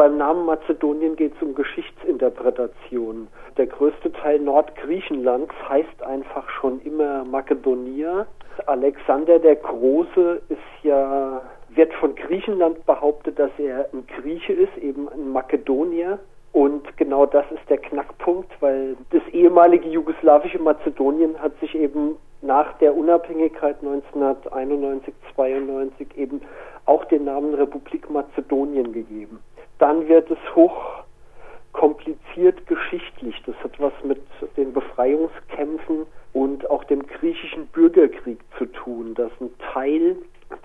beim Namen Mazedonien geht es um Geschichtsinterpretationen. Der größte Teil Nordgriechenlands heißt einfach schon immer Makedonier. Alexander der Große wird von Griechenland behauptet, dass er ein Grieche ist, eben ein Makedonier. Und genau das ist der Knackpunkt, weil das ehemalige jugoslawische Mazedonien hat sich eben nach der Unabhängigkeit 1991, 92 eben auch den Namen Republik Mazedonien gegeben. Dann wird es hochkompliziert geschichtlich. Das hat was mit den Befreiungskämpfen und auch dem griechischen Bürgerkrieg zu tun, dass ein Teil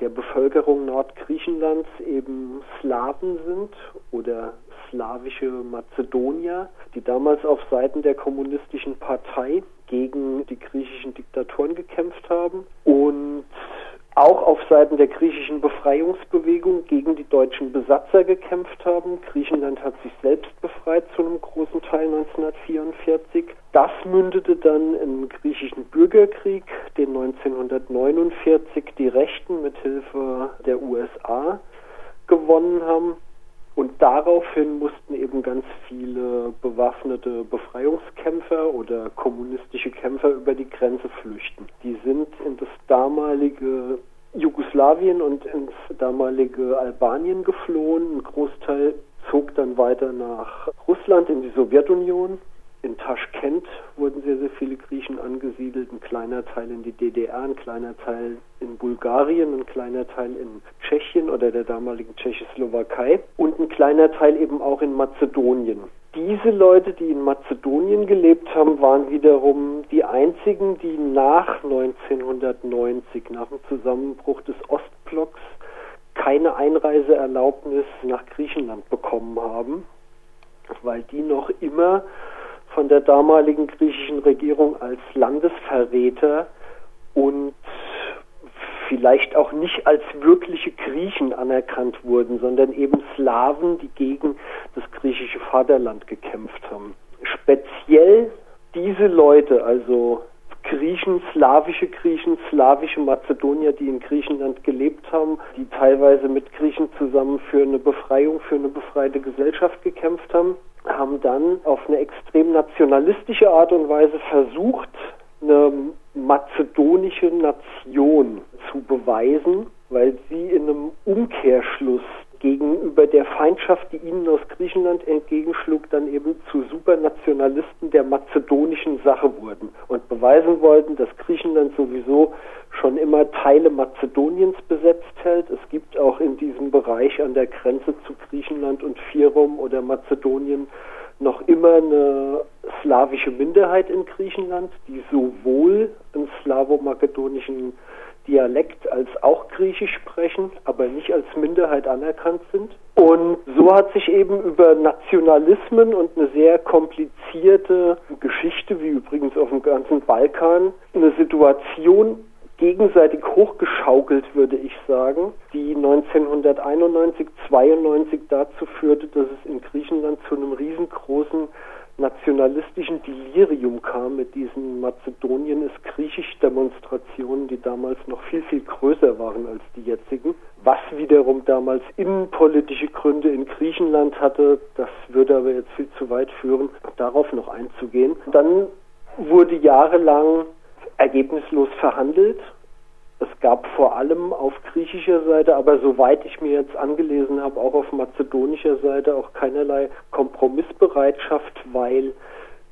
der Bevölkerung Nordgriechenlands eben Slawen sind oder slawische Mazedonier, die damals auf Seiten der kommunistischen Partei gegen die griechischen Diktatoren gekämpft haben und auch auf Seiten der griechischen Befreiungsbewegung gegen die deutschen Besatzer gekämpft haben. Griechenland hat sich selbst befreit zu einem großen Teil 1944. Das mündete dann im griechischen Bürgerkrieg, den 1949 die Rechten mit Hilfe der USA gewonnen haben. Und daraufhin mussten eben ganz viele bewaffnete Befreiungskämpfer oder kommunistische Kämpfer über die Grenze flüchten. Die sind in das damalige Jugoslawien und ins damalige Albanien geflohen. Ein Großteil zog dann weiter nach Russland in die Sowjetunion. In Taschkent wurden sehr, sehr viele Griechen angesiedelt, ein kleiner Teil in die DDR, ein kleiner Teil in Bulgarien, ein kleiner Teil in Tschechien oder der damaligen Tschechoslowakei und ein kleiner Teil eben auch in Mazedonien. Diese Leute, die in Mazedonien gelebt haben, waren wiederum die einzigen, die nach 1990, nach dem Zusammenbruch des Ostblocks, keine Einreiseerlaubnis nach Griechenland bekommen haben, weil die noch immer von der damaligen griechischen Regierung als Landesverräter und vielleicht auch nicht als wirkliche Griechen anerkannt wurden, sondern eben Slawen, die gegen das griechische Vaterland gekämpft haben. Speziell diese Leute, also Griechen, slawische Mazedonier, die in Griechenland gelebt haben, die teilweise mit Griechen zusammen für eine Befreiung, für eine befreite Gesellschaft gekämpft haben, haben dann auf eine extrem nationalistische Art und Weise versucht, eine mazedonische Nation zu beweisen, weil sie in einem Umkehrschluss gegenüber der Feindschaft, die ihnen aus Griechenland entgegenschlug, dann eben zu Supernationalisten der mazedonischen Sache wurden und beweisen wollten, dass Griechenland sowieso schon immer Teile Mazedoniens besetzt hält. Es gibt auch in diesem Bereich an der Grenze zu Griechenland und Firum oder Mazedonien noch immer eine slawische Minderheit in Griechenland, die sowohl einen slavomakedonischen Dialekt als auch Griechisch sprechen, aber nicht als Minderheit anerkannt sind. Und so hat sich eben über Nationalismen und eine sehr komplizierte Geschichte, wie übrigens auf dem ganzen Balkan, eine Situation gegenseitig hochgeschaukelt, würde ich sagen, die 1991, 92 dazu führte, dass es in Griechenland zu einem riesengroßen nationalistischen Delirium kam mit diesen Mazedonien-ist-Griechisch-Demonstrationen, die damals noch viel, viel größer waren als die jetzigen. Was wiederum damals innenpolitische Gründe in Griechenland hatte, das würde aber jetzt viel zu weit führen, darauf noch einzugehen. Dann wurde jahrelang ergebnislos verhandelt. Es gab vor allem auf griechischer Seite, aber soweit ich mir jetzt angelesen habe, auch auf mazedonischer Seite auch keinerlei Kompromissbereitschaft, weil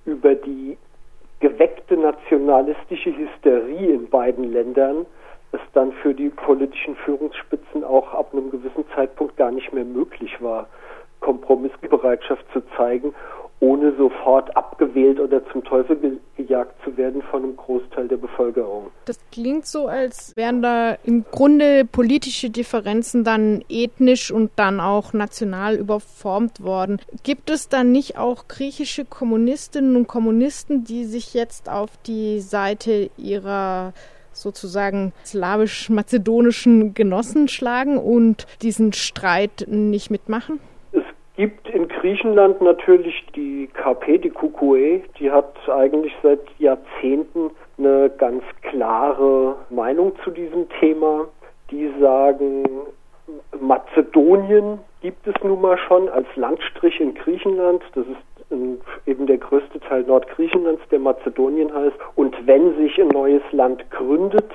über die geweckte nationalistische Hysterie in beiden Ländern es dann für die politischen Führungsspitzen auch ab einem gewissen Zeitpunkt gar nicht mehr möglich war, Kompromissbereitschaft zu zeigen, ohne sofort abgewählt oder zum Teufel gejagt zu werden von einem Großteil der Bevölkerung. Das klingt so, als wären da im Grunde politische Differenzen dann ethnisch und dann auch national überformt worden. Gibt es dann nicht auch griechische Kommunistinnen und Kommunisten, die sich jetzt auf die Seite ihrer sozusagen slawisch-mazedonischen Genossen schlagen und diesen Streit nicht mitmachen? Gibt in Griechenland natürlich die KP, die KKE, die hat eigentlich seit Jahrzehnten eine ganz klare Meinung zu diesem Thema. Die sagen, Mazedonien gibt es nun mal schon als Landstrich in Griechenland. Das ist eben der größte Teil Nordgriechenlands, der Mazedonien heißt. Und wenn sich ein neues Land gründet,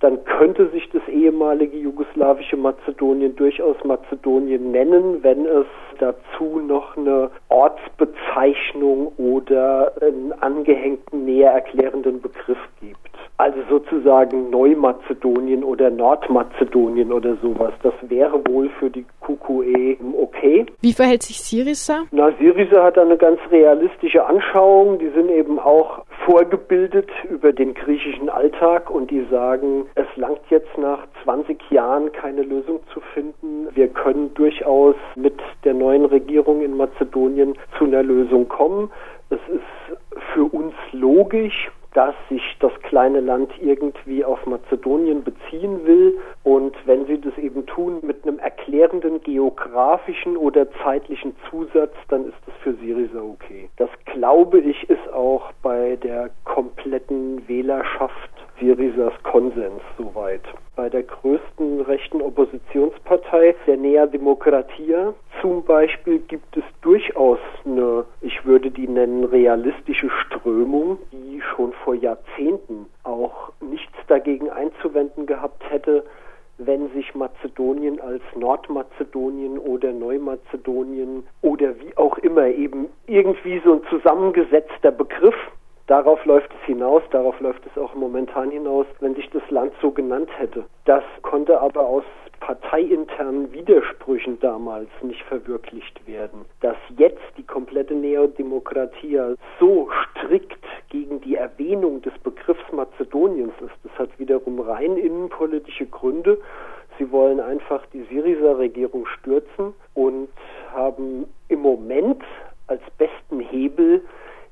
dann könnte sich das ehemalige jugoslawische Mazedonien durchaus Mazedonien nennen, wenn es dazu noch eine Ortsbezeichnung oder einen angehängten, näher erklärenden Begriff gibt. Also sozusagen Neumazedonien oder Nordmazedonien oder sowas. Das wäre wohl für die KKE okay. Wie verhält sich Syriza? Na, Syriza hat eine ganz realistische Anschauung. Die sind eben auch vorgebildet über den griechischen Alltag und die sagen, es langt jetzt nach 20 Jahren keine Lösung zu finden. Wir können durchaus mit der neuen Regierung in Mazedonien zu einer Lösung kommen. Es ist für uns logisch, dass sich das kleine Land irgendwie auf Mazedonien beziehen will. Und wenn sie das eben tun mit einem erklärenden geografischen oder zeitlichen Zusatz, dann ist das für Syriza okay. Das, glaube ich, ist auch bei der kompletten Wählerschaft Syrizas Konsens soweit. Bei der größten rechten Oppositionspartei, der Nea Demokratia zum Beispiel, gibt es durchaus eine, ich würde die nennen, realistische Strömung, die schon vor Jahrzehnten auch nichts dagegen einzuwenden gehabt hätte, wenn sich Mazedonien als Nordmazedonien oder Neumazedonien oder wie auch immer eben irgendwie so ein zusammengesetzter Begriff, darauf läuft es hinaus, darauf läuft es auch momentan hinaus, wenn sich das Land so genannt hätte. Das konnte aber aus parteiinternen Widersprüchen damals nicht verwirklicht werden. Dass jetzt die komplette Nea Demokratia so strikt gegen die Erwähnung des Begriffs Mazedoniens ist, das hat wiederum rein innenpolitische Gründe. Sie wollen einfach die Syriza-Regierung stürzen und haben im Moment als besten Hebel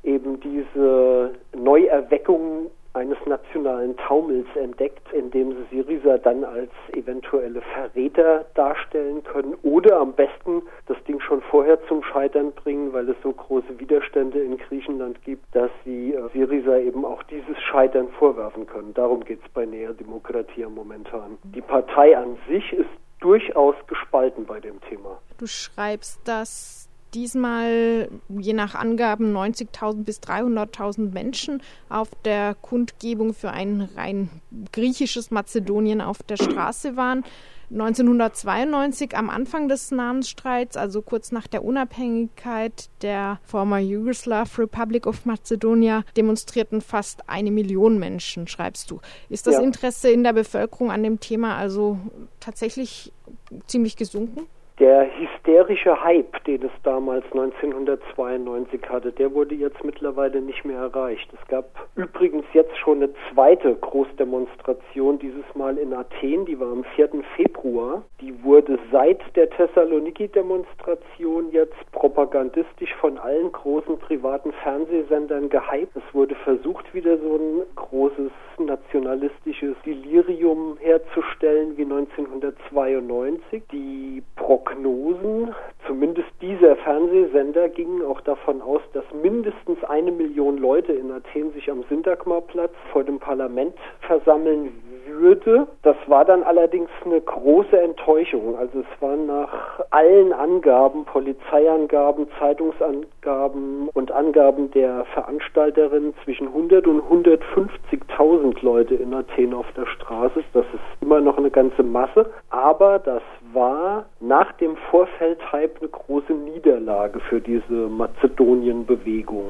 eben diese Neuerweckung eines nationalen Taumels entdeckt, indem sie Syriza dann als eventuelle Verräter darstellen können oder am besten das Ding schon vorher zum Scheitern bringen, weil es so große Widerstände in Griechenland gibt, dass sie Syriza eben auch dieses Scheitern vorwerfen können. Darum geht es bei Nea Demokratia momentan. Die Partei an sich ist durchaus gespalten bei dem Thema. Du schreibst, dass diesmal je nach Angaben 90.000 bis 300.000 Menschen auf der Kundgebung für ein rein griechisches Mazedonien auf der Straße waren. 1992, am Anfang des Namensstreits, also kurz nach der Unabhängigkeit der Former Yugoslaw Republic of Macedonia, demonstrierten fast 1 Million Menschen, schreibst du. Ist das Interesse in der Bevölkerung an dem Thema also tatsächlich ziemlich gesunken? Der hysterische Hype, den es damals 1992 hatte, der wurde jetzt mittlerweile nicht mehr erreicht. Es gab übrigens jetzt schon eine zweite Großdemonstration, dieses Mal in Athen, die war am 4. Februar. Die wurde seit der Thessaloniki-Demonstration jetzt propagandistisch von allen großen privaten Fernsehsendern gehypt. Es wurde versucht, wieder so ein großes nationalistisches Delirium herzustellen wie 1992. Die Prognosen, zumindest dieser Fernsehsender, gingen auch davon aus, dass mindestens 1 Million Leute in Athen sich am Syntagmaplatz vor dem Parlament versammeln würde. Das war dann allerdings eine große Enttäuschung. Also es waren nach allen Angaben, Polizeiangaben, Zeitungsangaben und Angaben der Veranstalterin zwischen 100 und 150.000 Leute in Athen auf der Straße. Das ist immer noch eine ganze Masse. Aber das war nach dem Vorfeldhype eine große Niederlage für diese Mazedonien-Bewegung.